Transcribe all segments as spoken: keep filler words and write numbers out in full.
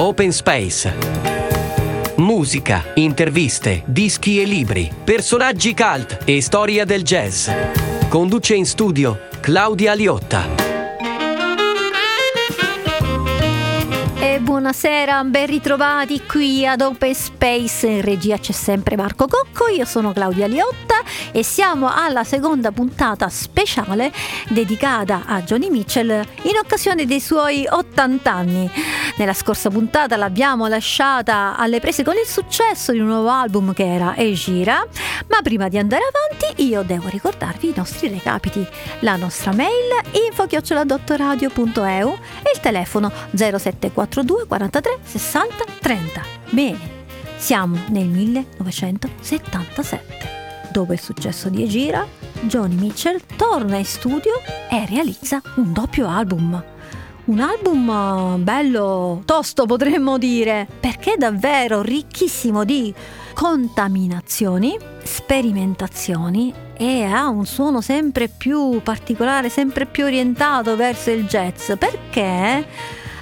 Open Space. Musica, interviste, dischi e libri, personaggi cult e storia del jazz. Conduce in studio Claudia Liotta. Buonasera, ben ritrovati qui ad Open Space. In regia c'è sempre Marco Cocco, io sono Claudia Liotta e siamo alla seconda puntata speciale dedicata a Joni Mitchell in occasione dei suoi ottanta anni. Nella scorsa puntata l'abbiamo lasciata alle prese con il successo di un nuovo album che era Hejira, ma prima di andare avanti io devo ricordarvi i nostri recapiti. La nostra mail info chiocciola dottoradio punto eu e il telefono zero sette quattro due quarantatré sessanta trenta. Bene, siamo nel millenovecentosettantasette. Dopo il successo di Hejira, Joni Mitchell torna in studio e realizza un doppio album. Un album bello tosto, potremmo dire, perché davvero ricchissimo di contaminazioni, sperimentazioni, e ha un suono sempre più particolare, sempre più orientato verso il jazz, perché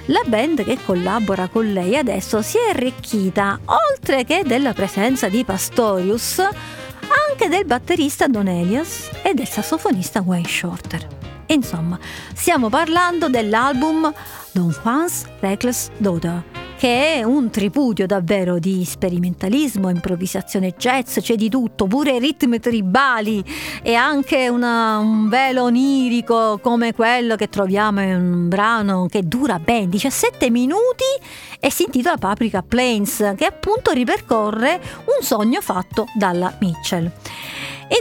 la band che collabora con lei adesso si è arricchita, oltre che della presenza di Pastorius, anche del batterista Don Alias e del sassofonista Wayne Shorter. Insomma, stiamo parlando dell'album Don Juan's Reckless Daughter, che è un tripudio davvero di sperimentalismo, improvvisazione jazz, c'è di tutto, pure ritmi tribali e anche una, un velo onirico come quello che troviamo in un brano che dura ben diciassette minuti e si intitola Paprika Plains, che appunto ripercorre un sogno fatto dalla Mitchell.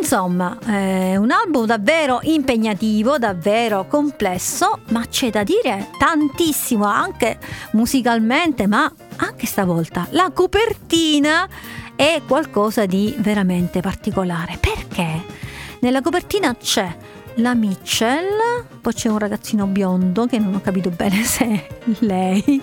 Insomma, è un album davvero impegnativo, davvero complesso, ma c'è da dire tantissimo anche musicalmente, ma anche stavolta la copertina è qualcosa di veramente particolare, perché nella copertina c'è la Mitchell, poi c'è un ragazzino biondo che non ho capito bene se è lei,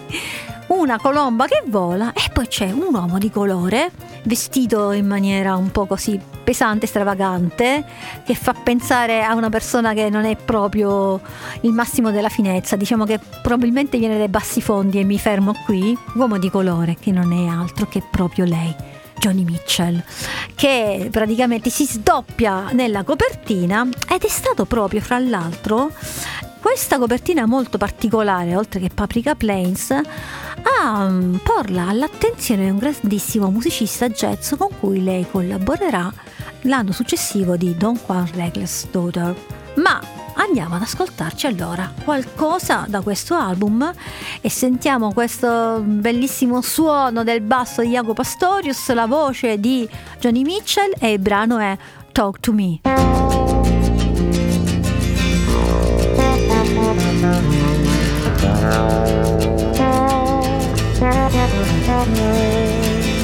una colomba che vola e poi c'è un uomo di colore vestito in maniera un po' così pesante, stravagante, che fa pensare a una persona che non è proprio il massimo della finezza, diciamo che probabilmente viene dai bassi fondi, e mi fermo qui. Uomo di colore che non è altro che proprio lei, Joni Mitchell, che praticamente si sdoppia nella copertina, ed è stato proprio, fra l'altro, questa copertina molto particolare, oltre che Paprika Plains, a porla all'attenzione di un grandissimo musicista jazz con cui lei collaborerà l'anno successivo di Don Juan's Reckless Daughter. Ma andiamo ad ascoltarci allora qualcosa da questo album e sentiamo questo bellissimo suono del basso di Jaco Pastorius, la voce di Joni Mitchell, e il brano è Talk to Me.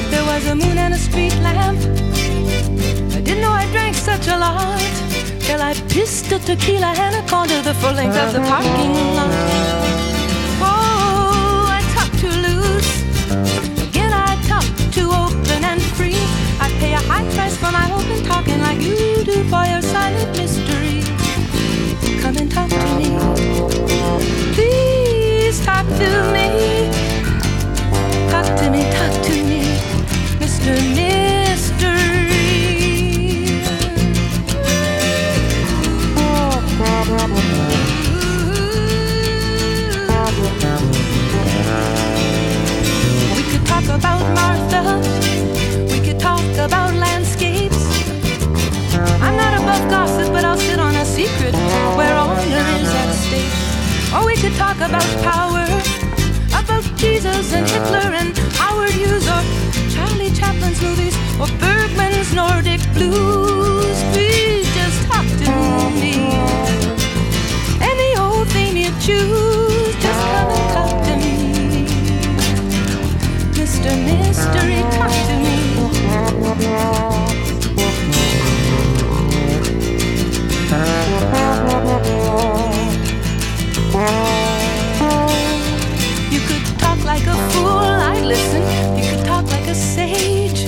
There was a moon and a street lamp. I didn't know I drank such a lot till I pissed a tequila and a corner the full length of the parking lot. Oh, I talk too loose, again I talk too open and free. I pay a high price for my open talking, like you do for your silent mystery. Come and talk to me, please talk to me. Talk to me, talk to me, Mister Mystery. Ooh. We could talk about Martha, we could talk about landscapes. I'm not above gossip, but I'll sit on a secret where honor is at stake. Or we could talk about power, about Jesus and Hitler and Howard Hughes, or Charlie Chaplin's movies, or Bergman's Nordic Blues. Please just talk to me, any old thing you choose. Just come and talk to me, Mister Mystery, talk to me. Like a fool, I'd listen. You could talk like a sage.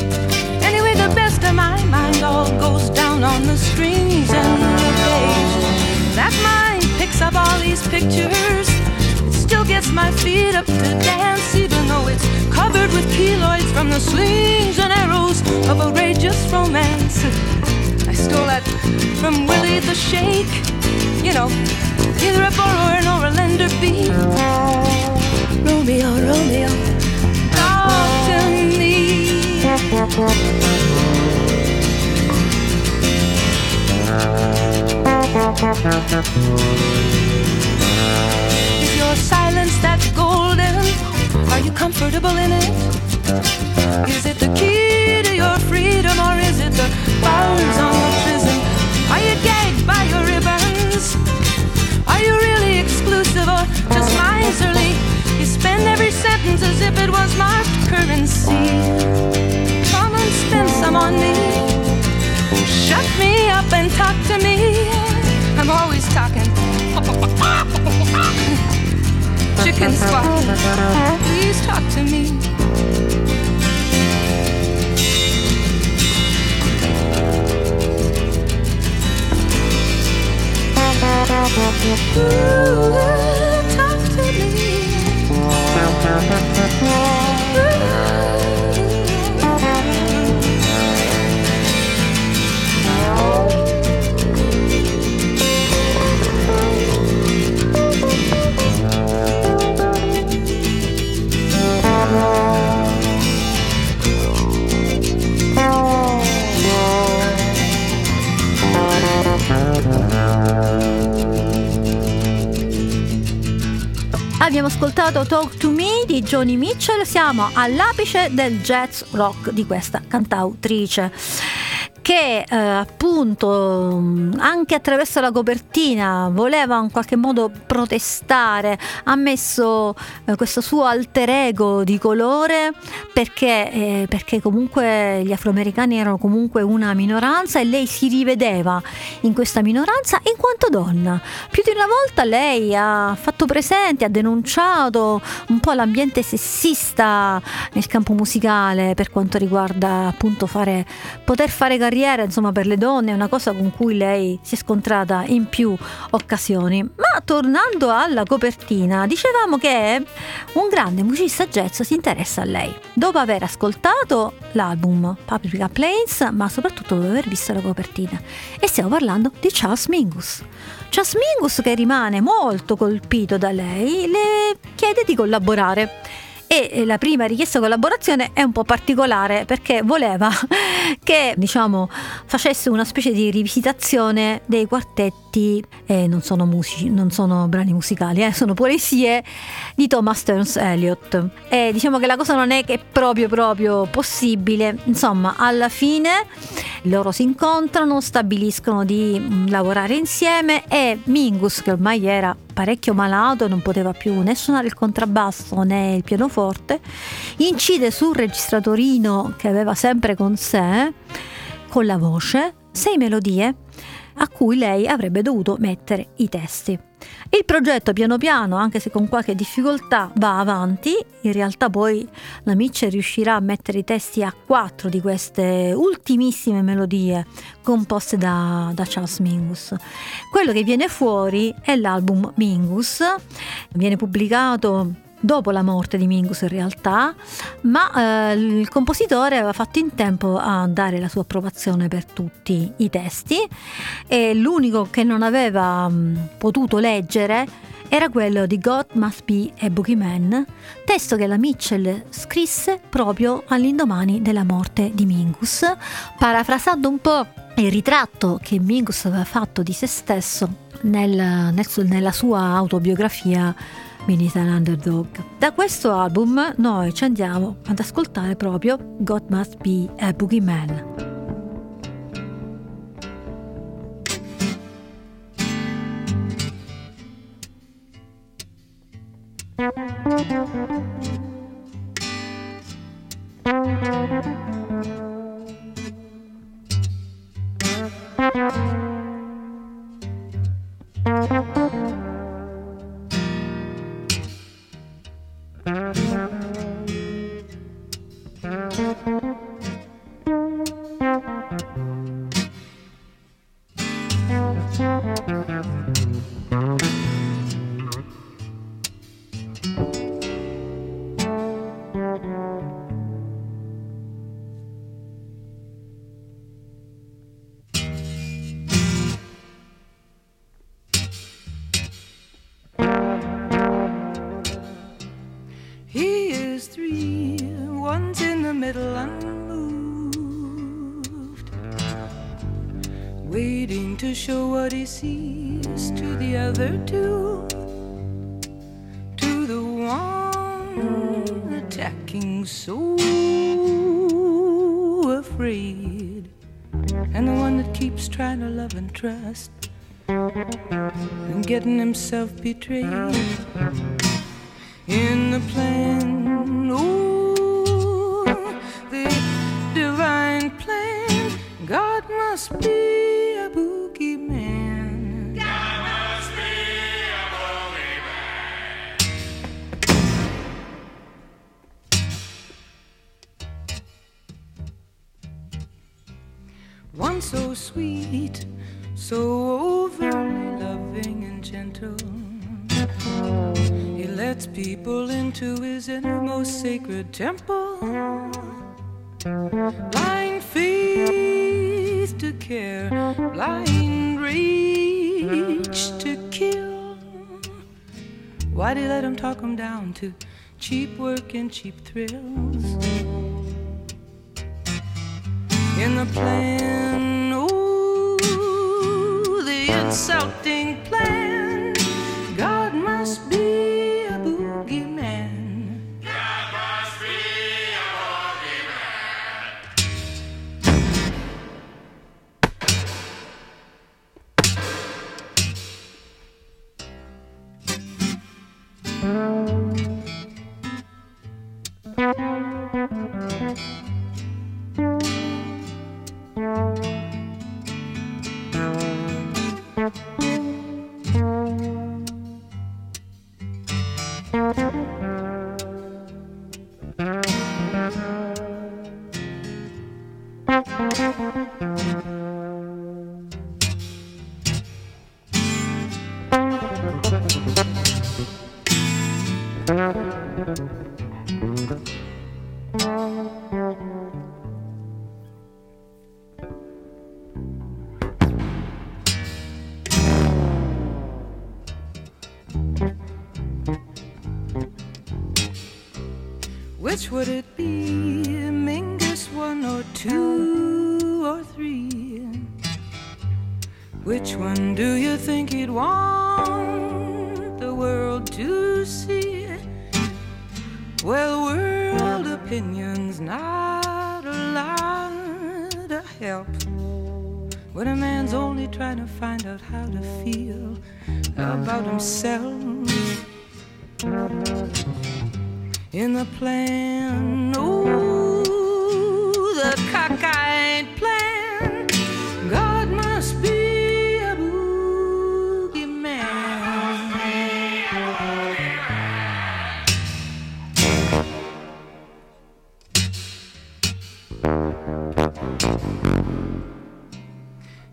Anyway, the best of my mind all goes down on the strings and the page. That mind picks up all these pictures feet up to dance, even though it's covered with keloids from the slings and arrows of outrageous romance. I stole that from Willie the Shake, you know, either a borrower nor a lender be. Romeo, Romeo, talk to me. Silence that's golden, are you comfortable in it? Is it the key to your freedom, or is it the bounds on your prison? Are you gagged by your ribbons? Are you really exclusive, or just miserly? You spend every sentence as if it was marked currency. Come and spend some on me, shut me up and talk to me. I'm always talking. Chicken squat, please talk to me. Ooh, talk to me. Ooh. Abbiamo ascoltato Talk to Me di Joni Mitchell. Siamo all'apice del jazz rock di questa cantautrice che eh, appunto anche attraverso la copertina voleva in qualche modo protestare, ha messo eh, questo suo alter ego di colore perché, eh, perché comunque gli afroamericani erano comunque una minoranza e lei si rivedeva in questa minoranza in quanto donna. Più di una volta lei ha fatto presente, ha denunciato un po' l'ambiente sessista nel campo musicale per quanto riguarda appunto fare, poter fare carriera insomma per le donne, è una cosa con cui lei si è scontrata in più occasioni. Ma tornando alla copertina, dicevamo che un grande musicista jazz si interessa a lei dopo aver ascoltato l'album Paprika Plains, ma soprattutto dopo aver visto la copertina, e stiamo parlando di Charles Mingus. Charles Mingus, che rimane molto colpito da lei, le chiede di collaborare. E la prima richiesta di collaborazione è un po' particolare perché voleva che, diciamo, facesse una specie di rivisitazione dei quartetti, eh, non sono musici, non sono brani musicali, eh, sono poesie di Thomas Stearns Eliot. E diciamo che la cosa non è che è proprio proprio possibile. Insomma, alla fine loro si incontrano, stabiliscono di lavorare insieme e Mingus, che ormai era parecchio malato, non poteva più né suonare il contrabbasso né il pianoforte, incide sul registratorino che aveva sempre con sé, con la voce, sei melodie a cui lei avrebbe dovuto mettere i testi. Il progetto piano piano, anche se con qualche difficoltà, va avanti. In realtà poi la Mitchell riuscirà a mettere i testi a quattro di queste ultimissime melodie composte da, da Charles Mingus. Quello che viene fuori è l'album Mingus, viene pubblicato dopo la morte di Mingus in realtà, ma eh, il compositore aveva fatto in tempo a dare la sua approvazione per tutti i testi e l'unico che non aveva mh, potuto leggere era quello di God Must Be a Boogie Man, testo che la Mitchell scrisse proprio all'indomani della morte di Mingus, parafrasando un po' il ritratto che Mingus aveva fatto di se stesso nel, nel, nella sua autobiografia Minitan Underdog. Da questo album noi ci andiamo ad ascoltare proprio God Must Be a Boogie Man. Thank you. He is three, one's in the middle unmoved, waiting to show what he sees to the other two, to the one attacking so afraid, and the one that keeps trying to love and trust and getting himself betrayed in the plan, oh, the divine plan. God must be a boogie man. God must be a boogie man. One so sweet, so overly loving and gentle, he lets people into his innermost sacred temple. Blind faith to care, blind rage to kill. Why do you let him talk him down to cheap work and cheap thrills? In the plan, oh, insulting plan. God must be a boogie man. God must be a boogie man. Which would it be, Mingus one or two or three? Which one do you think he'd want the world to see? Well, world opinion's not a lot of help when a man's only trying to find out how to feel about himself. In the plan, oh, the cockeyed plan. God must be a boogie man.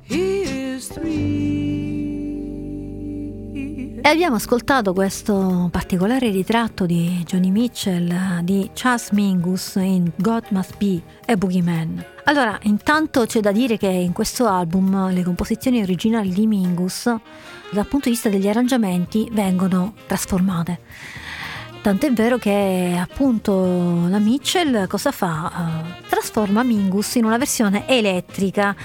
He is three. E abbiamo ascoltato questo particolare ritratto di Joni Mitchell di Charles Mingus in God Must Be a Boogie Man. Allora, intanto c'è da dire che in questo album le composizioni originali di Mingus dal punto di vista degli arrangiamenti vengono trasformate, tant'è vero che appunto la Mitchell cosa fa? Uh, trasforma Mingus in una versione elettrica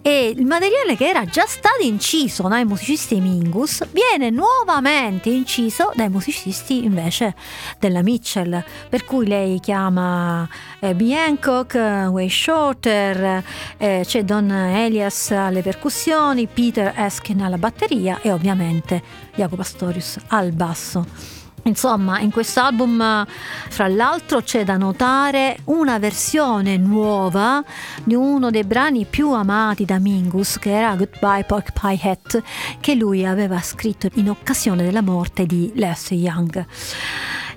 e il materiale che era già stato inciso dai musicisti Mingus viene nuovamente inciso dai musicisti invece della Mitchell, per cui lei chiama eh, B. Hancock, Wayne Shorter, eh, c'è Don Alias alle percussioni, Peter Eskin alla batteria e ovviamente Jaco Pastorius al basso. Insomma, in questo album, fra l'altro, c'è da notare una versione nuova di uno dei brani più amati da Mingus, che era Goodbye Pork Pie Hat, che lui aveva scritto in occasione della morte di Lester Young.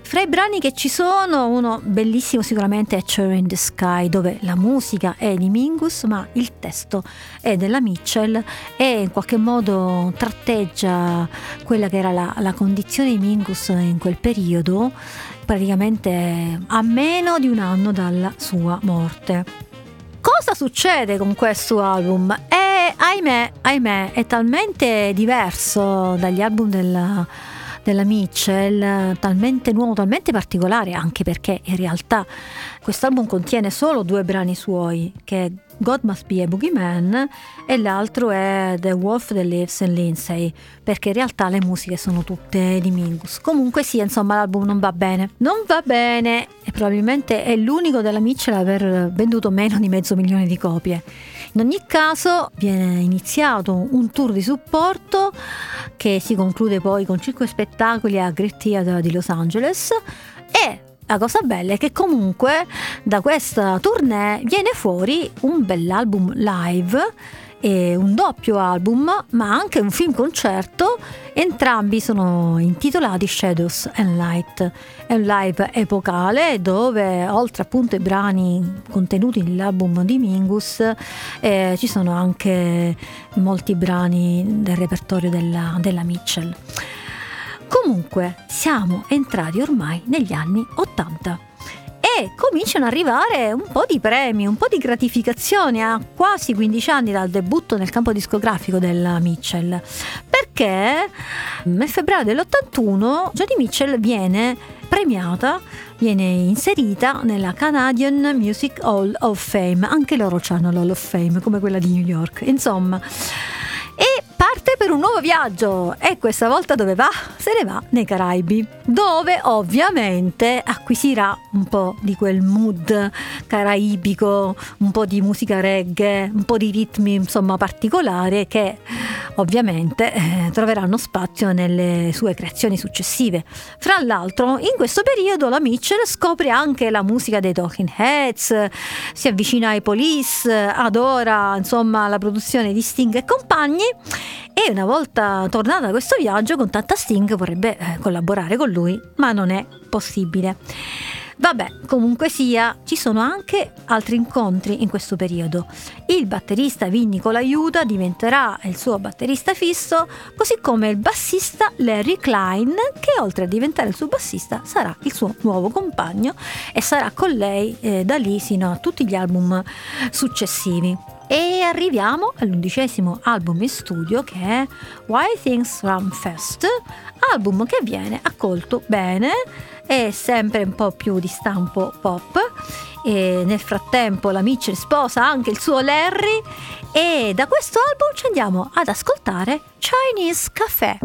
Fra i brani che ci sono, uno bellissimo sicuramente è Cherry in the Sky, dove la musica è di Mingus ma il testo è della Mitchell e in qualche modo tratteggia quella che era la, la condizione di Mingus in quel periodo, praticamente a meno di un anno dalla sua morte. Cosa succede con questo album? È, ahimè, ahimè, è talmente diverso dagli album della della Mitchell, talmente nuovo, talmente particolare, anche perché in realtà quest'album contiene solo due brani suoi, che è God Must Be a Boogie Man e l'altro è The Wolf That Lives in Lindsay, perché in realtà le musiche sono tutte di Mingus. Comunque sì, insomma, l'album non va bene. Non va bene e probabilmente è l'unico della Mitchell ad aver venduto meno di mezzo milione di copie. In ogni caso viene iniziato un tour di supporto che si conclude poi con cinque spettacoli a Great Theatre di Los Angeles e la cosa bella è che comunque da questa tournée viene fuori un bell'album live e un doppio album, ma anche un film concerto. Entrambi sono intitolati Shadows and Light. È un live epocale dove, oltre appunto ai brani contenuti nell'album di Mingus, eh, ci sono anche molti brani del repertorio della, della Mitchell. Comunque siamo entrati ormai negli anni ottanta e cominciano ad arrivare un po' di premi, un po' di gratificazioni a quasi quindici anni dal debutto nel campo discografico della Mitchell, perché nel febbraio dell'ottantuno Joni Mitchell viene premiata, viene inserita nella Canadian Music Hall of Fame. Anche loro hanno l'Hall of Fame come quella di New York, insomma, e parte per un nuovo viaggio, e questa volta dove va? Se ne va nei Caraibi, dove ovviamente acquisirà un po' di quel mood caraibico, un po' di musica reggae, un po' di ritmi insomma particolari che ovviamente eh, troveranno spazio nelle sue creazioni successive. Fra l'altro in questo periodo la Mitchell scopre anche la musica dei Talking Heads, si avvicina ai Police, adora insomma la produzione di Sting e compagni. E una volta tornata da questo viaggio, contatta Sting, vorrebbe collaborare con lui, ma non è possibile. Vabbè, comunque sia, ci sono anche altri incontri in questo periodo. Il batterista Vinnico Laiuta diventerà il suo batterista fisso, così come il bassista Larry Klein, che oltre a diventare il suo bassista sarà il suo nuovo compagno e sarà con lei eh, da lì sino a tutti gli album successivi. E arriviamo all'undicesimo album in studio, che è Why Things Run Fast, album che viene accolto bene, è sempre un po' più di stampo pop. E nel frattempo la Mitchell sposa anche il suo Larry e da questo album ci andiamo ad ascoltare Chinese Cafe.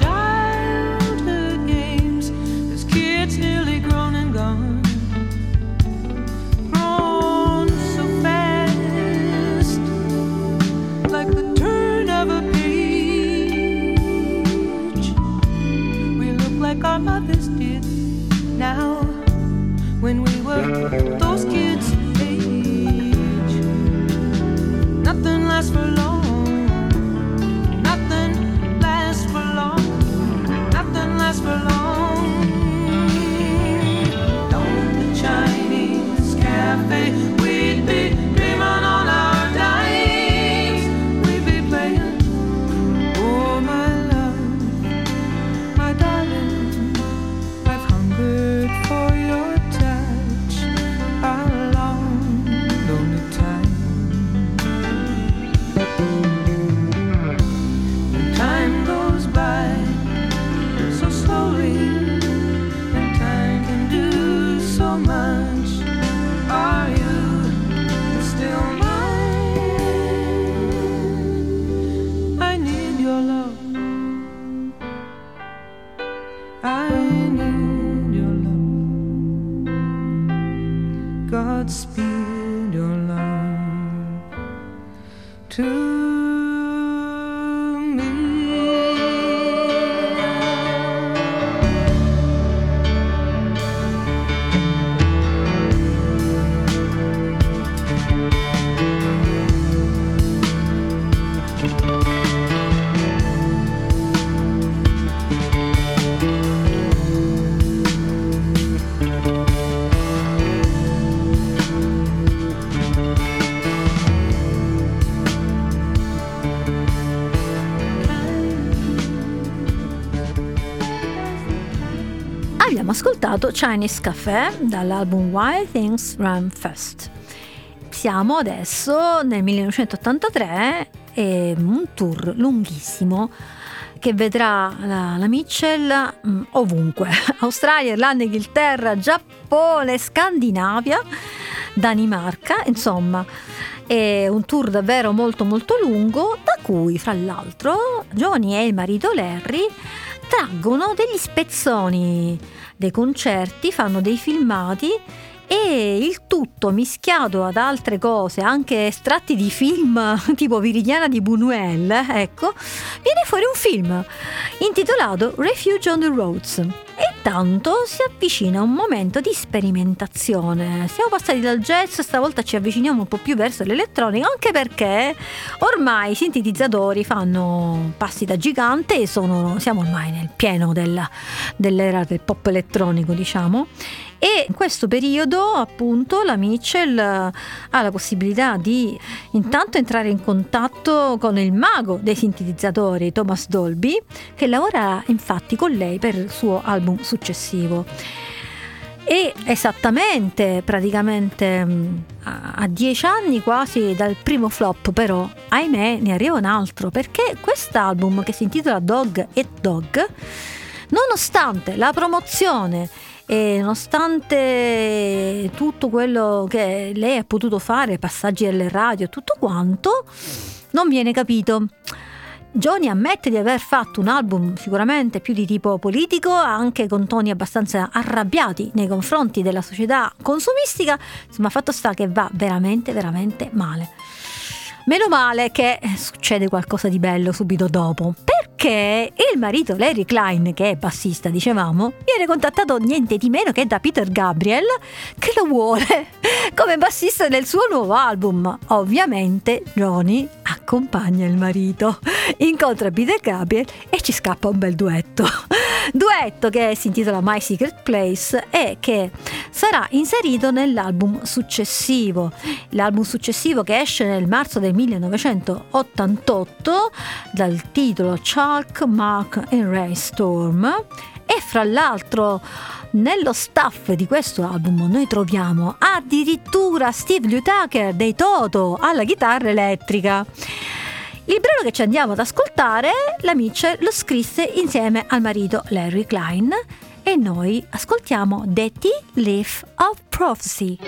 childhood games as kids nearly grown and gone. Grown so fast, like the turn of a page. We look like our mothers did now when we were those kids' age. Nothing lasts for long. For long, down at the Chinese Cafe, we'd be dreaming on our dimes. We'd be playing, oh my love, my darling, I've hungered for your touch a long, lonely time. When time goes by. And time can do so much. Are you still mine? I need your love. I need your love. Godspeed your love to. Ascoltato Chinese Cafe dall'album Why Things Run Fast. Siamo adesso nel millenovecentottantatré e un tour lunghissimo che vedrà la, la Mitchell mh, ovunque: Australia, Irlanda, Inghilterra, Giappone, Scandinavia, Danimarca, insomma è un tour davvero molto molto lungo, da cui fra l'altro Joni e il marito Larry traggono degli spezzoni dei concerti, fanno dei filmati e il tutto mischiato ad altre cose, anche estratti di film tipo Viridiana di Buñuel, ecco, viene fuori un film intitolato Refuge on the Roads. E tanto si avvicina un momento di sperimentazione, siamo passati dal jazz, stavolta ci avviciniamo un po' più verso l'elettronica, anche perché ormai i sintetizzatori fanno passi da gigante e sono, siamo ormai nel pieno della, dell'era del pop elettronico, diciamo. E in questo periodo appunto la Mitchell ha la possibilità di intanto entrare in contatto con il mago dei sintetizzatori Thomas Dolby, che lavora infatti con lei per il suo album successivo. E esattamente, praticamente a dieci anni quasi dal primo flop, però ahimè ne arriva un altro, perché quest'album, che si intitola Dog Eat Dog, nonostante la promozione e nonostante tutto quello che lei ha potuto fare, passaggi alle radio e tutto quanto, non viene capito. Joni ammette di aver fatto un album sicuramente più di tipo politico, anche con toni abbastanza arrabbiati nei confronti della società consumistica, insomma fatto sta che va veramente veramente male. Meno male che succede qualcosa di bello subito dopo, perché il marito Larry Klein, che è bassista, dicevamo, viene contattato niente di meno che da Peter Gabriel, che lo vuole come bassista nel suo nuovo album. Ovviamente Joni accompagna il marito, incontra Peter Gabriel e ci scappa un bel duetto. Duetto che si intitola My Secret Place e che sarà inserito nell'album successivo. L'album successivo, che esce nel marzo del millenovecentottantotto dal titolo Chalk Mark in a Rain Storm. E fra l'altro nello staff di questo album noi troviamo addirittura Steve Lukather dei Toto alla chitarra elettrica. Il brano che ci andiamo ad ascoltare la Mitchell lo scrisse insieme al marito Larry Klein e noi ascoltiamo The Tea Leaf of Prophecy.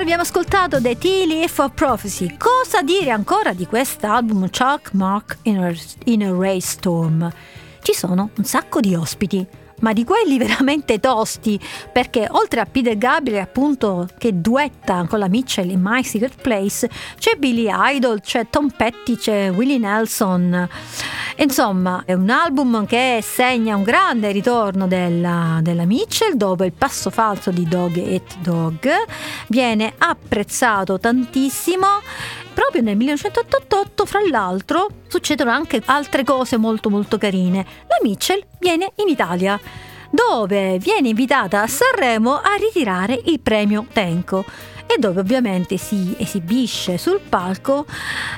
Abbiamo ascoltato The Tea Leaf of Prophecy. Cosa dire ancora di quest'album Chalk Mark in a, in a Rain Storm? Ci sono un sacco di ospiti, ma di quelli veramente tosti, perché oltre a Peter Gabriel, appunto, che duetta con la Mitchell in My Secret Place, c'è Billy Idol, c'è Tom Petty, c'è Willie Nelson. Insomma, è un album che segna un grande ritorno della, della Mitchell dopo il passo falso di Dog Eat Dog. Viene apprezzato tantissimo. Proprio nel millenovecentottantotto, fra l'altro, succedono anche altre cose molto molto carine. La Mitchell viene in Italia, dove viene invitata a Sanremo a ritirare il premio Tenco, e dove ovviamente si esibisce sul palco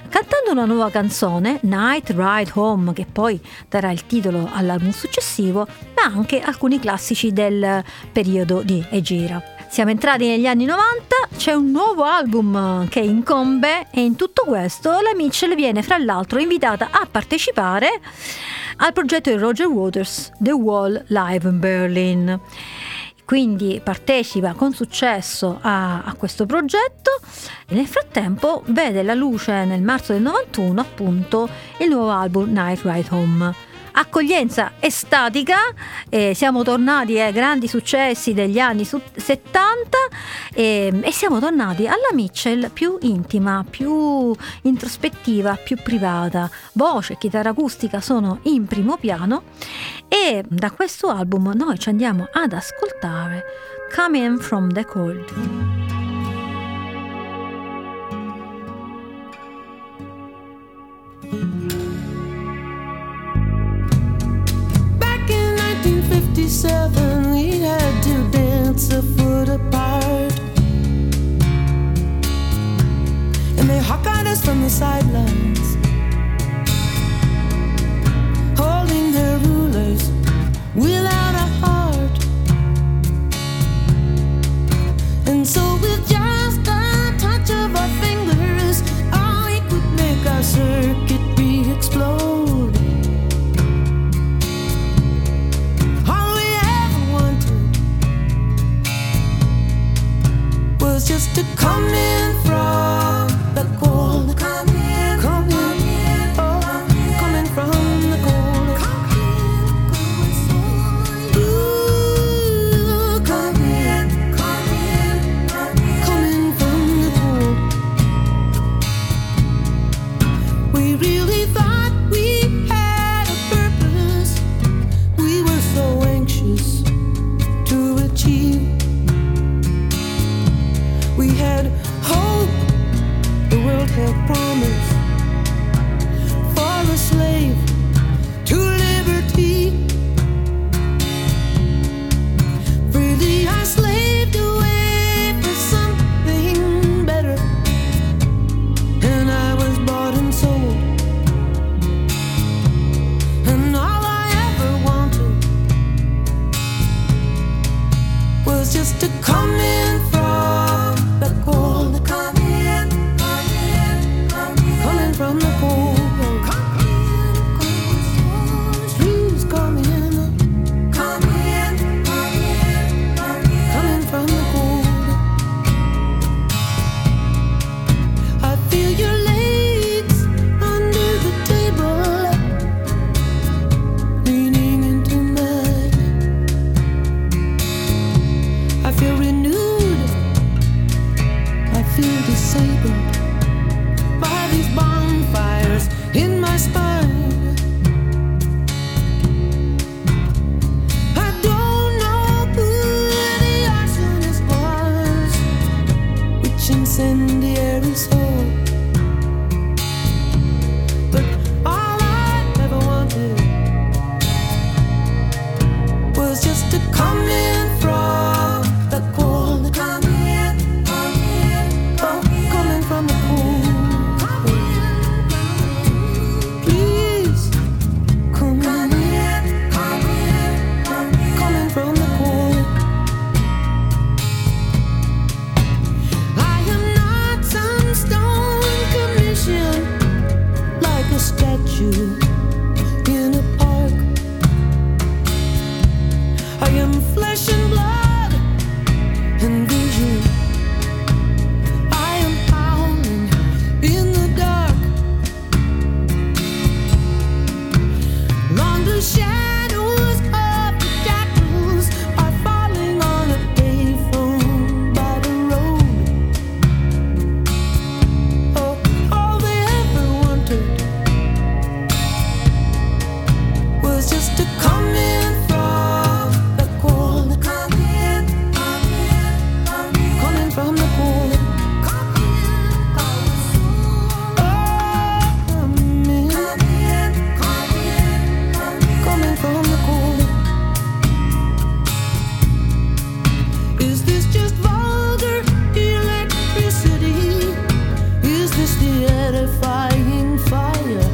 cantando una nuova canzone, Night Ride Home, che poi darà il titolo all'album successivo, ma anche alcuni classici del periodo di Hejira. Siamo entrati negli anni novanta, c'è un nuovo album che incombe, e in tutto questo la Mitchell viene fra l'altro invitata a partecipare al progetto di Roger Waters, The Wall Live in Berlin. Quindi partecipa con successo a, a questo progetto, e nel frattempo vede la luce nel marzo del novantuno appunto il nuovo album Night Ride Home. accoglienza estatica, eh, siamo tornati ai eh, grandi successi degli anni settanta eh, e siamo tornati alla Mitchell più intima, più introspettiva, più privata. Voce e chitarra acustica sono in primo piano e da questo album noi ci andiamo ad ascoltare Coming from the Cold. Back in nineteen fifty-seven, we had to dance a foot apart, and they hawk-eyed us from the sidelines, holding their rulers without a heart. And so with just a touch of our fingers, all we could make our circuit explode. All we ever wanted was just to come in from the cold. Come in, come in, come in, oh, come in from the cold. Come in, ooh, come in, come in, come in from the cold. We really thought promise for a slave to liberty. Freely I slaved away for something better, and I was bought and sold. And all I ever wanted was just to come in from the cold. From the cold, please come in, come in, come in from the cold. I feel your legs under the table, leaning into mine. I feel renewed, I feel disabled. In my spine, I don't know who the arsonist was, which incendiary soul. But all I ever wanted was just to come in from the cold. Come in, come in, come in, coming from the cold. In a park, I am flesh and blood and vision. I am howling in the dark. Longer shadows of the jackals are falling on a payphone by the road. Oh, all they ever wanted just to come in from the cold. Come in, come in, come in, coming from the cold. Come in, oh, come in, come in, come in, come in, coming from the cold. Is this just vulgar electricity? Is this the edifying fire?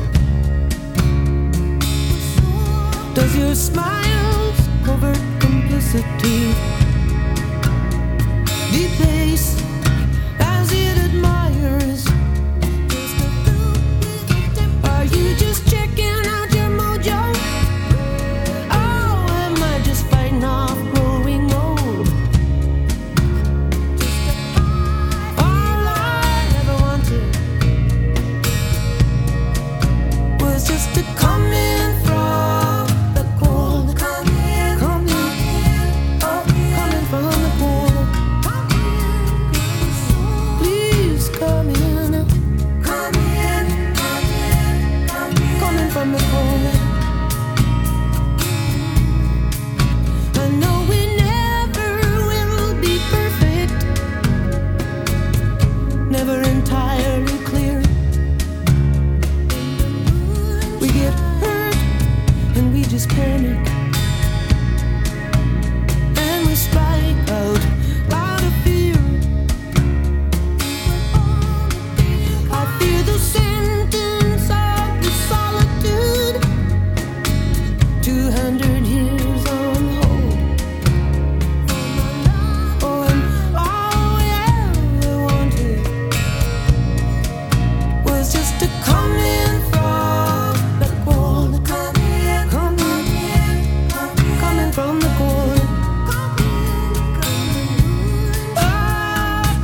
Does your smile's covert complicity deface as it admires? Are you just checking out your mojo? Oh, am I just fighting off growing old? All I ever wanted was just to come in from entirely clear. We get hurt and we just panic, and we strike out out of fear. I fear the sentence of the solitude, two hundred years on hold. Oh, and all we ever wanted was just to come in from the cold, come in, come in, coming from the cold. Oh,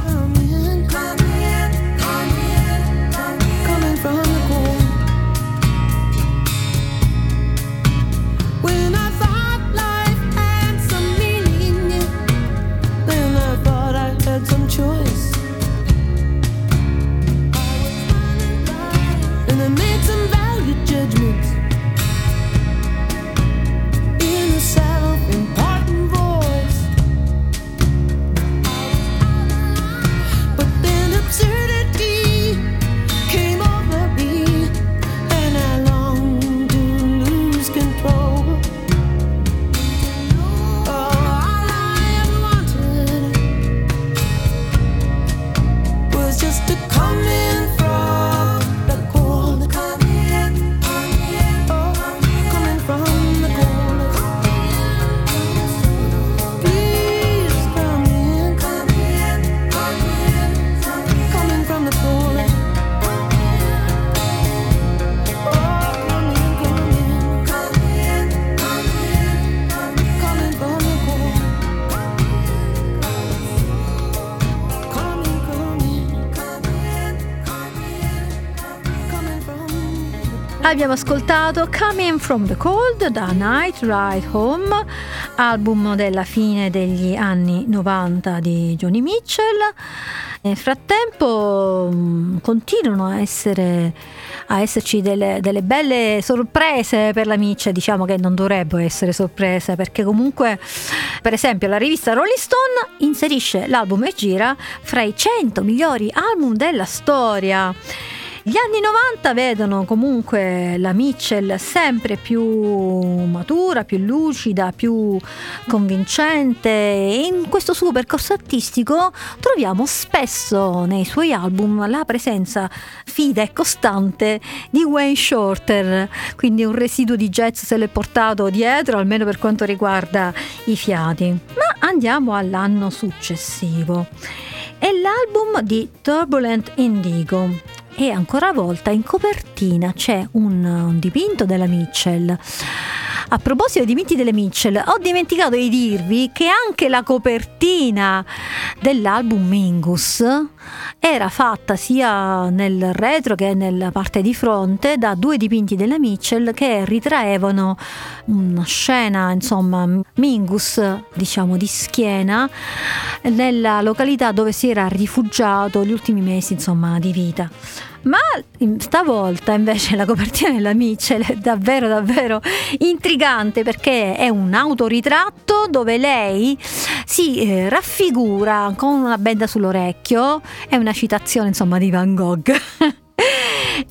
come in, coming from the cold. When I thought life had some meaning, when I thought I had some choice, and I made some value judgments in a self-important voice. But then absurdity came over me, and I longed to lose control. Oh, all I ever wanted was just to come in from the cold, come in, coming from the cold. Please come in, coming from the cold. Oh, come in, come in, coming from the cold. Coming, coming, coming from the cold. Abbiamo ascoltato Coming from the Cold da Night Ride Home, album della fine degli anni novanta di Joni Mitchell. Nel frattempo mh, continuano a essere a esserci delle, delle belle sorprese per la Mitch, diciamo che non dovrebbero essere sorprese, perché comunque per esempio la rivista Rolling Stone inserisce l'album Hejira fra i cento migliori album della storia. Gli anni novanta vedono comunque la Mitchell sempre più matura, più lucida, più convincente, e in questo suo percorso artistico troviamo spesso nei suoi album la presenza fida e costante di Wayne Shorter, quindi un residuo di jazz se l'è portato dietro, almeno per quanto riguarda i fiati. Ma andiamo all'anno successivo, è l'album di Turbulent Indigo. E ancora una volta in copertina c'è un, un dipinto della Mitchell. A proposito dei dipinti delle Mitchell, ho dimenticato di dirvi che anche la copertina dell'album Mingus era fatta sia nel retro che nella parte di fronte da due dipinti della Mitchell che ritraevano una scena, insomma, Mingus, diciamo, di schiena nella località dove si era rifugiato gli ultimi mesi, insomma, di vita. Ma stavolta invece la copertina della Mitchell è davvero davvero intrigante, perché è un autoritratto dove lei si eh, raffigura con una benda sull'orecchio, è una citazione, insomma, di Van Gogh.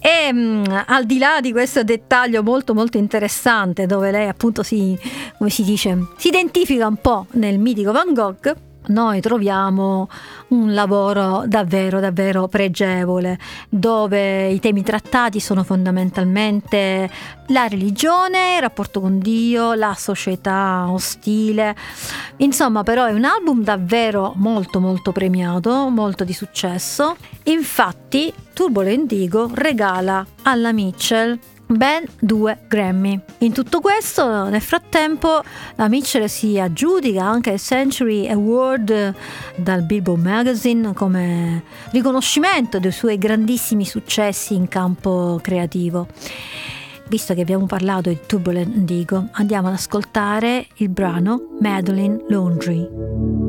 E mh, al di là di questo dettaglio molto molto interessante, dove lei appunto si, come si dice, si identifica un po' nel mitico Van Gogh, noi troviamo un lavoro davvero davvero pregevole, dove i temi trattati sono fondamentalmente la religione, il rapporto con Dio, la società ostile, insomma. Però è un album davvero molto molto premiato, molto di successo. Infatti Turbulent Indigo regala alla Mitchell ben due Grammy. In tutto questo, nel frattempo, la Mitchell si aggiudica anche il Century Award dal Billboard Magazine come riconoscimento dei suoi grandissimi successi in campo creativo. Visto che abbiamo parlato di Turbulent Indigo, andiamo ad ascoltare il brano Madeline Laundry.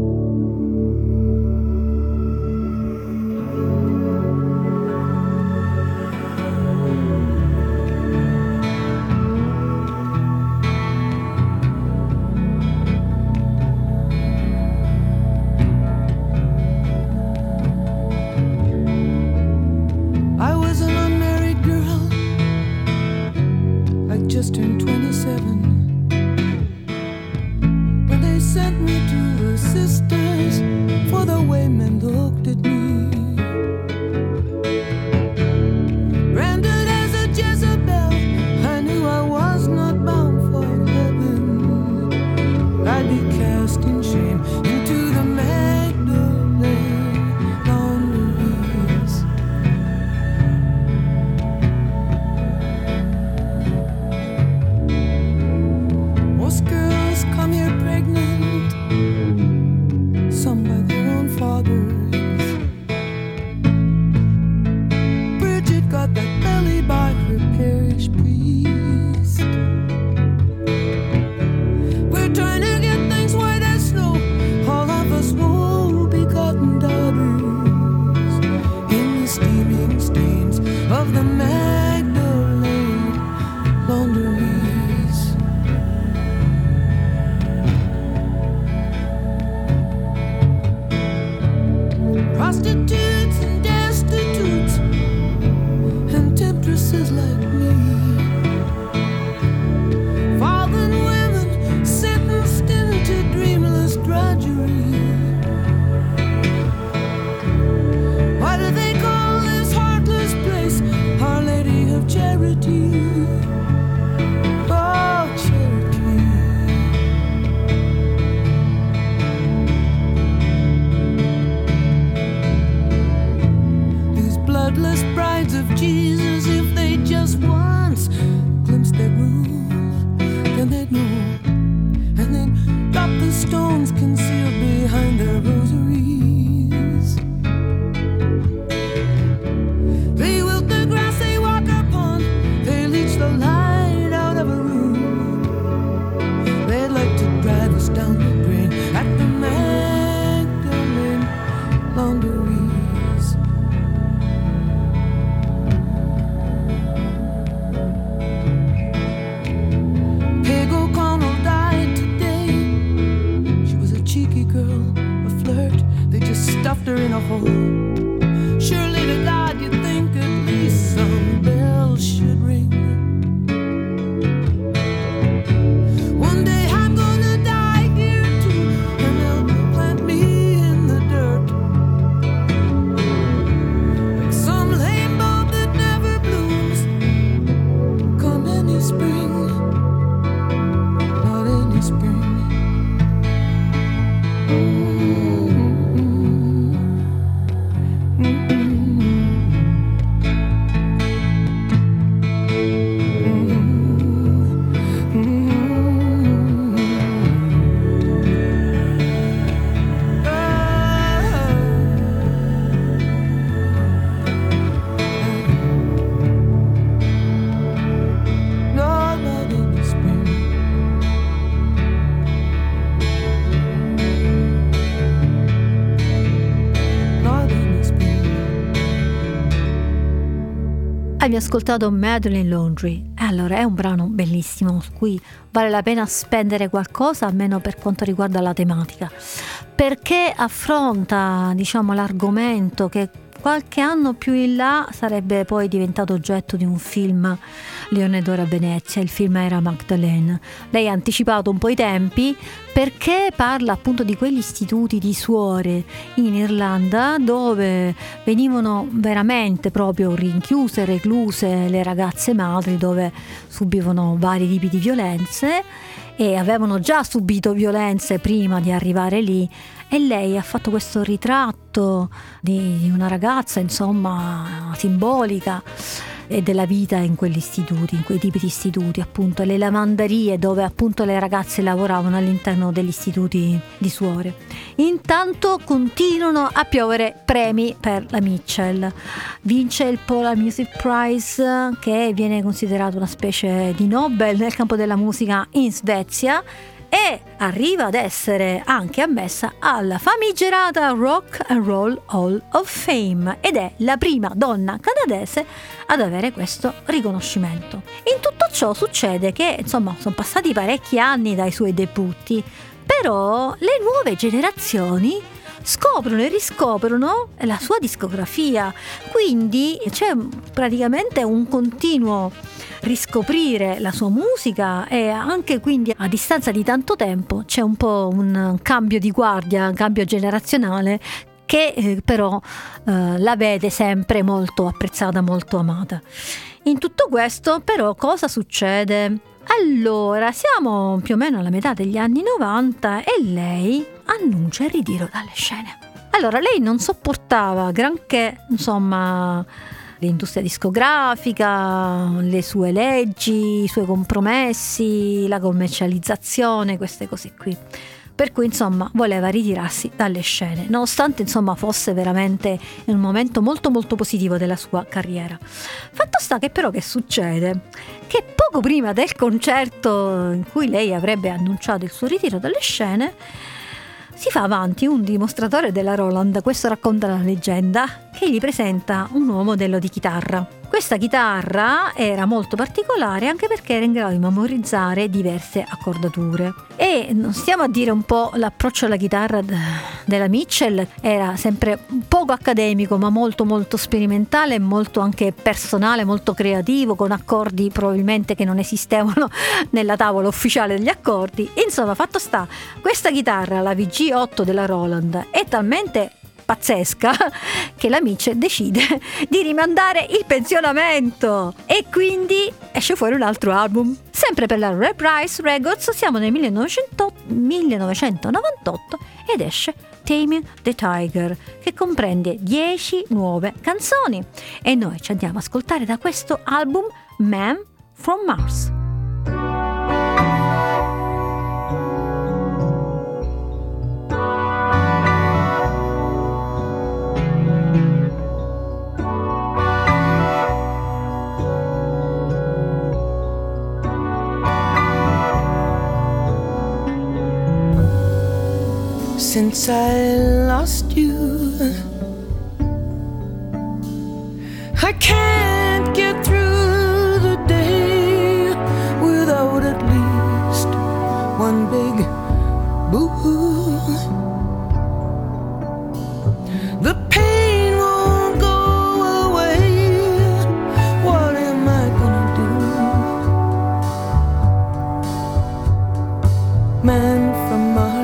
of the Magdalene laundries. Prostitutes and destitutes and temptresses like me. Of Jesus, if they just once glimpsed their room, then they'd know, and then got the stones concealed behind their rosaries. They wilt the grass they walk upon, they leech the light out of a room. They'd like to drive us down the drain at the Magdalene Laundry. Stuffed her in a hole. Surely to God you'd think at least some bells should ring. One day I'm gonna die here too, and they'll plant me in the dirt, like some lame bulb that never blooms come any spring. Not any spring. Abbiamo ascoltato Madeline Laundry. Allora, è un brano bellissimo su cui vale la pena spendere qualcosa, almeno per quanto riguarda la tematica, perché affronta, diciamo, l'argomento che qualche anno più in là sarebbe poi diventato oggetto di un film Leone d'Oro a Venezia. Il film era Magdalene. Lei ha anticipato un po' i tempi, perché parla appunto di quegli istituti di suore in Irlanda dove venivano veramente proprio rinchiuse, recluse le ragazze madri, dove subivano vari tipi di violenze e avevano già subito violenze prima di arrivare lì. E lei ha fatto questo ritratto di una ragazza, insomma, simbolica, e della vita in quegli istituti, in quei tipi di istituti, appunto le lavanderie dove appunto le ragazze lavoravano all'interno degli istituti di suore. Intanto continuano a piovere premi per la Mitchell. Vince il Polar Music Prize, che viene considerato una specie di Nobel nel campo della musica in Svezia, e arriva ad essere anche ammessa alla famigerata Rock and Roll Hall of Fame, ed è la prima donna canadese ad avere questo riconoscimento. In tutto ciò succede che, insomma, sono passati parecchi anni dai suoi debutti, però le nuove generazioni scoprono e riscoprono la sua discografia, quindi c'è praticamente un continuo riscoprire la sua musica, e anche quindi a distanza di tanto tempo c'è un po' un cambio di guardia, un cambio generazionale che eh, però eh, la vede sempre molto apprezzata, molto amata. In tutto questo però cosa succede? Allora, siamo più o meno alla metà degli anni novanta e lei annuncia il ritiro dalle scene. Allora, lei non sopportava granché, insomma, l'industria discografica, le sue leggi, i suoi compromessi, la commercializzazione, queste cose qui. Per cui, insomma, voleva ritirarsi dalle scene, nonostante, insomma, fosse veramente un momento molto molto positivo della sua carriera. Fatto sta che però che succede? Che poco prima del concerto in cui lei avrebbe annunciato il suo ritiro dalle scene, si fa avanti un dimostratore della Roland, questo racconta la leggenda, che gli presenta un uomo modello di chitarra. Questa chitarra era molto particolare anche perché era in grado di memorizzare diverse accordature. E non stiamo a dire un po' l'approccio alla chitarra della Mitchell, era sempre poco accademico ma molto molto sperimentale, molto anche personale, molto creativo, con accordi probabilmente che non esistevano nella tavola ufficiale degli accordi. Insomma, fatto sta, questa chitarra, la V G otto della Roland, è talmente pazzesca che la Mitchell decide di rimandare il pensionamento e quindi esce fuori un altro album. Sempre per la Reprise Records siamo nel millenovecentonovantotto ed esce Taming the Tiger, che comprende dieci nuove canzoni, e noi ci andiamo ad ascoltare da questo album Man from Mars. Since I lost you, I can't get through the day without at least one big boo-hoo. The pain won't go away. What am I gonna do? Man from Mars.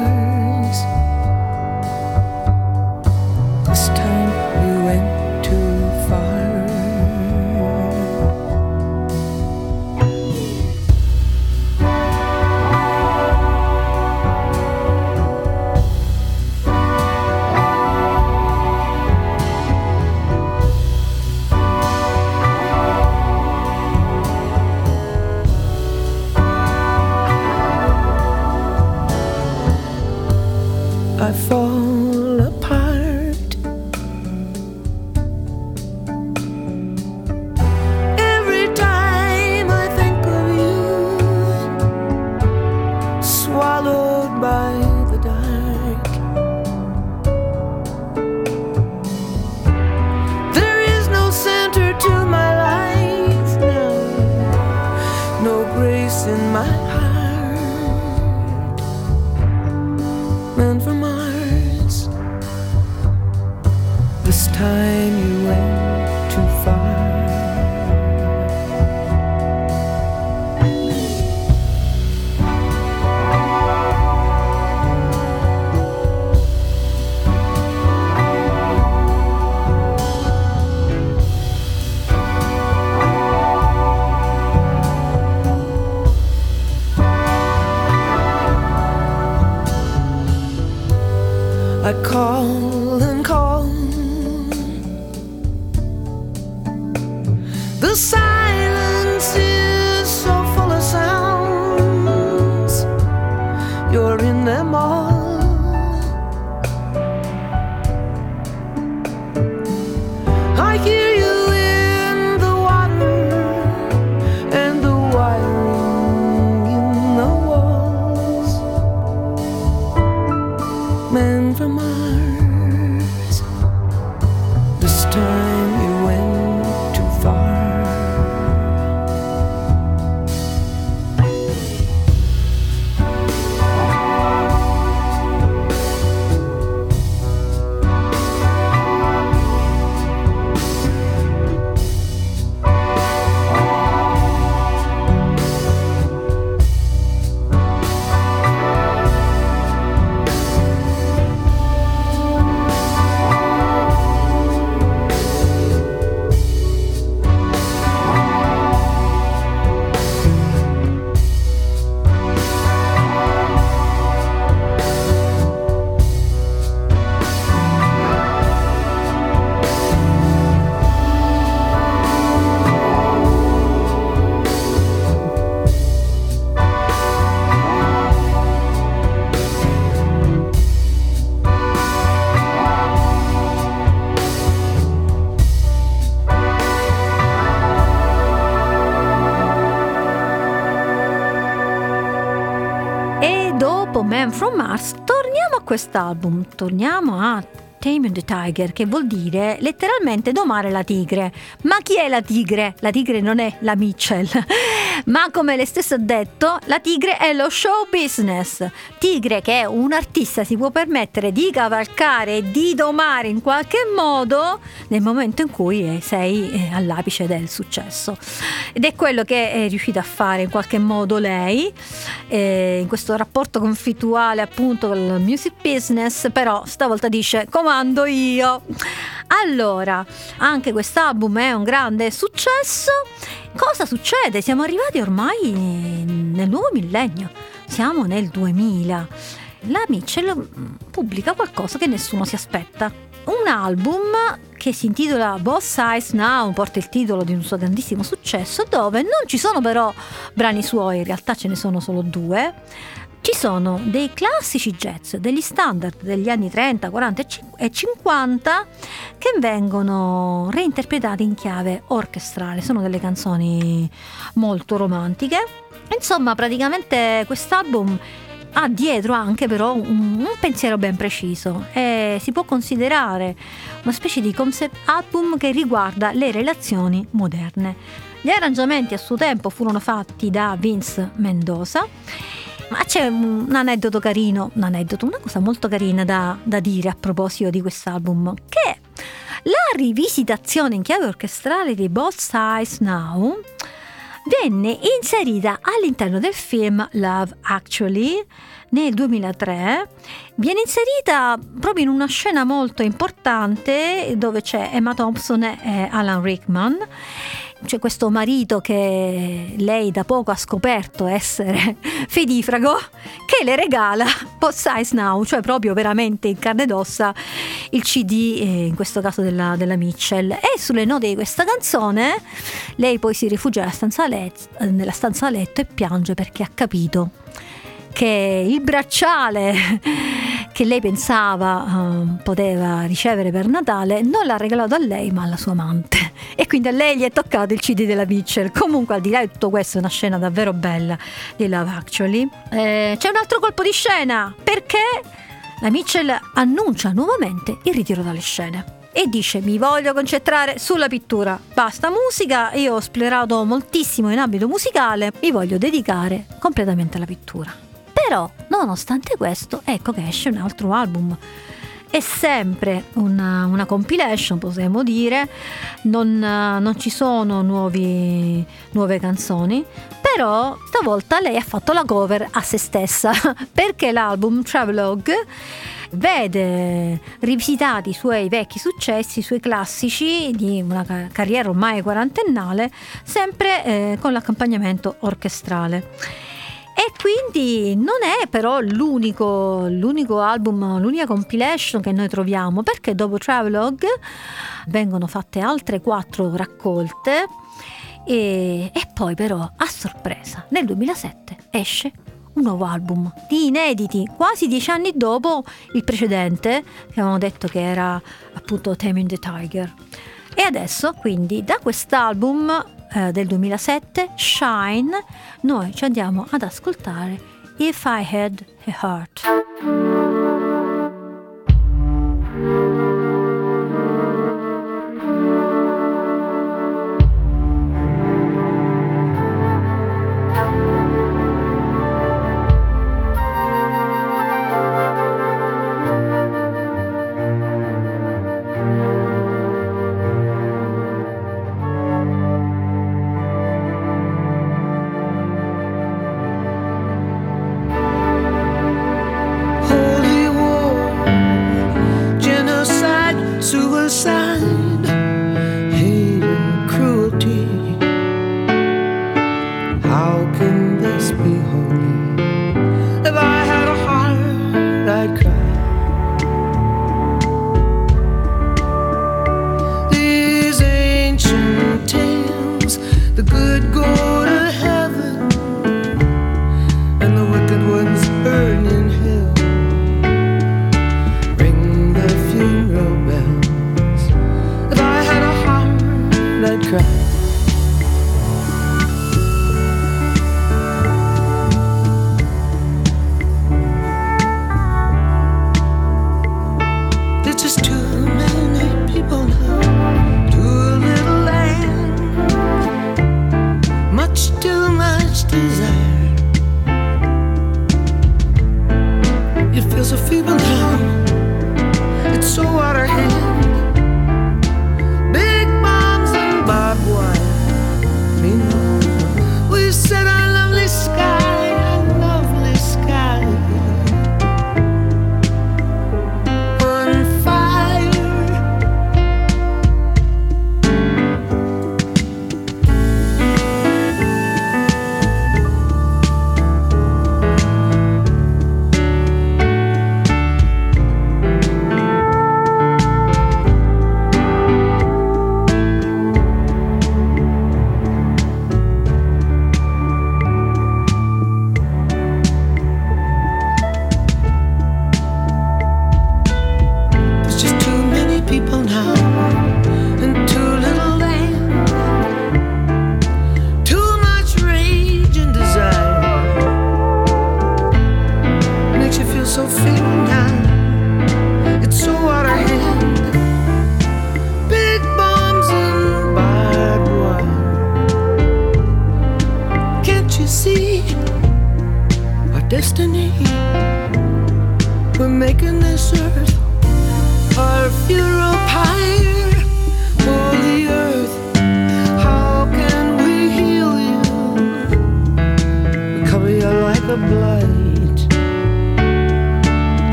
From Mars torniamo a quest'album, torniamo a Taming the Tiger, che vuol dire letteralmente domare la tigre. Ma chi è la tigre? La tigre non è la Mitchell, ma come lei stessa ha detto, la tigre è lo show business. Tigre che un artista si può permettere di cavalcare, di domare in qualche modo nel momento in cui sei all'apice del successo. Ed è quello che è riuscita a fare in qualche modo lei, eh, in questo rapporto conflittuale appunto con il music business, però stavolta dice comando io. Allora, anche quest'album è un grande successo. Cosa succede? Siamo arrivati ormai nel nuovo millennio, siamo nel duemila. La Mitchell pubblica qualcosa che nessuno si aspetta, un album che si intitola Both Sides Now, porta il titolo di un suo grandissimo successo, dove non ci sono però brani suoi, in realtà ce ne sono solo due. Ci sono dei classici jazz, degli standard degli anni trenta, quaranta e cinquanta che vengono reinterpretati in chiave orchestrale, sono delle canzoni molto romantiche. Insomma, praticamente quest'album ha dietro anche però un, un pensiero ben preciso e si può considerare una specie di concept album che riguarda le relazioni moderne. Gli arrangiamenti a suo tempo furono fatti da Vince Mendoza. Ma c'è un aneddoto carino, un aneddoto, una cosa molto carina da, da dire a proposito di quest'album, che la rivisitazione in chiave orchestrale di Both Sides Now venne inserita all'interno del film Love Actually nel duemilatré. Viene inserita proprio in una scena molto importante dove c'è Emma Thompson e Alan Rickman. C'è questo marito che lei da poco ha scoperto essere fedifrago, che le regala Both Sides Now, cioè proprio veramente in carne ed ossa il C D, eh, in questo caso della, della Mitchell. E sulle note di questa canzone lei poi si rifugia nella stanza, let- nella stanza letto e piange, perché ha capito che il bracciale che lei pensava um, poteva ricevere per Natale non l'ha regalato a lei ma alla sua amante, e quindi a lei gli è toccato il C D della Mitchell. Comunque, al di là di tutto questo, è una scena davvero bella di Love Actually. Eh, c'è un altro colpo di scena, perché la Mitchell annuncia nuovamente il ritiro dalle scene e dice: mi voglio concentrare sulla pittura, basta musica, io ho esplorato moltissimo in ambito musicale, mi voglio dedicare completamente alla pittura. Però nonostante questo, ecco che esce un altro album, è sempre una, una compilation, possiamo dire, non, non ci sono nuovi, nuove canzoni, però stavolta lei ha fatto la cover a se stessa, perché l'album Travelogue vede rivisitati i suoi vecchi successi, i suoi classici di una carriera ormai quarantennale, sempre eh, con l'accompagnamento orchestrale. E quindi non è però l'unico, l'unico album, l'unica compilation che noi troviamo, perché dopo Travelogue vengono fatte altre quattro raccolte e, e poi però, a sorpresa, nel duemilasette esce un nuovo album di inediti, quasi dieci anni dopo il precedente, che avevamo detto che era appunto Taming the Tiger. E adesso quindi da quest'album del duemilasette, Shine, noi ci andiamo ad ascoltare If I Had a Heart. Just too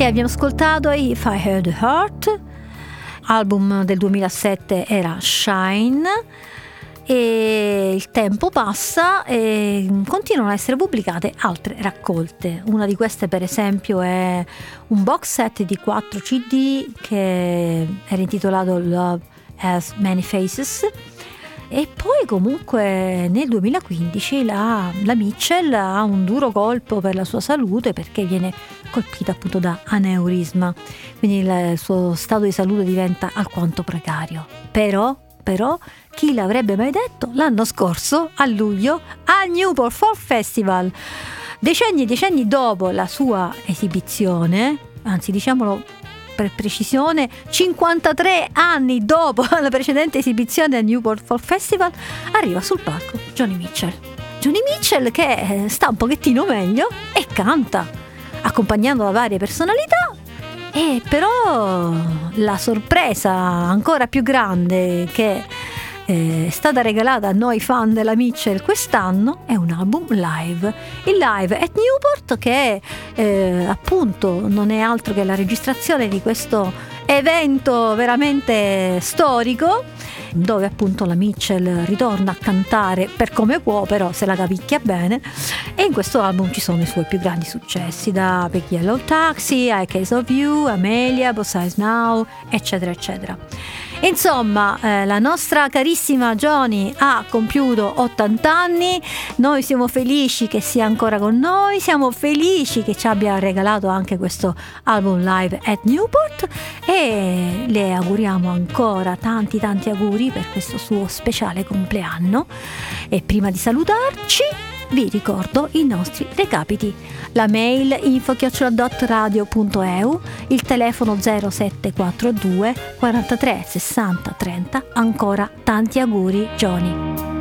e abbiamo ascoltato If I Had a Heart. Album del duemilasette era Shine, e il tempo passa e continuano a essere pubblicate altre raccolte. Una di queste per esempio è un box set di quattro C D che era intitolato Love Has Many Faces. E poi comunque nel duemilaquindici la, la Mitchell ha un duro colpo per la sua salute, perché viene colpita appunto da aneurisma, quindi il suo stato di salute diventa alquanto precario. Però, però chi l'avrebbe mai detto, l'anno scorso a luglio a Newport Folk Festival, decenni e decenni dopo la sua esibizione, anzi diciamolo per precisione, cinquantatré anni dopo la precedente esibizione al Newport Folk Festival, arriva sul palco Joni Mitchell. Joni Mitchell che sta un pochettino meglio e canta, accompagnando da varie personalità, e però la sorpresa ancora più grande che è stata regalata a noi fan della Mitchell quest'anno è un album live, il Live at Newport, che eh, appunto non è altro che la registrazione di questo evento veramente storico, dove appunto la Mitchell ritorna a cantare per come può, però se la cavicchia bene, e in questo album ci sono i suoi più grandi successi, da Big Yellow Taxi, A Case of You, Amelia, Both Sides Now, eccetera eccetera. Insomma, eh, la nostra carissima Joni ha compiuto ottanta anni, noi siamo felici che sia ancora con noi, siamo felici che ci abbia regalato anche questo album Live at Newport, e le auguriamo ancora tanti tanti auguri per questo suo speciale compleanno. E prima di salutarci vi ricordo i nostri recapiti: la mail info chiocciola dot radio punto e u, il telefono zero sette quattro due quarantatré sessanta trenta. Ancora tanti auguri Joni.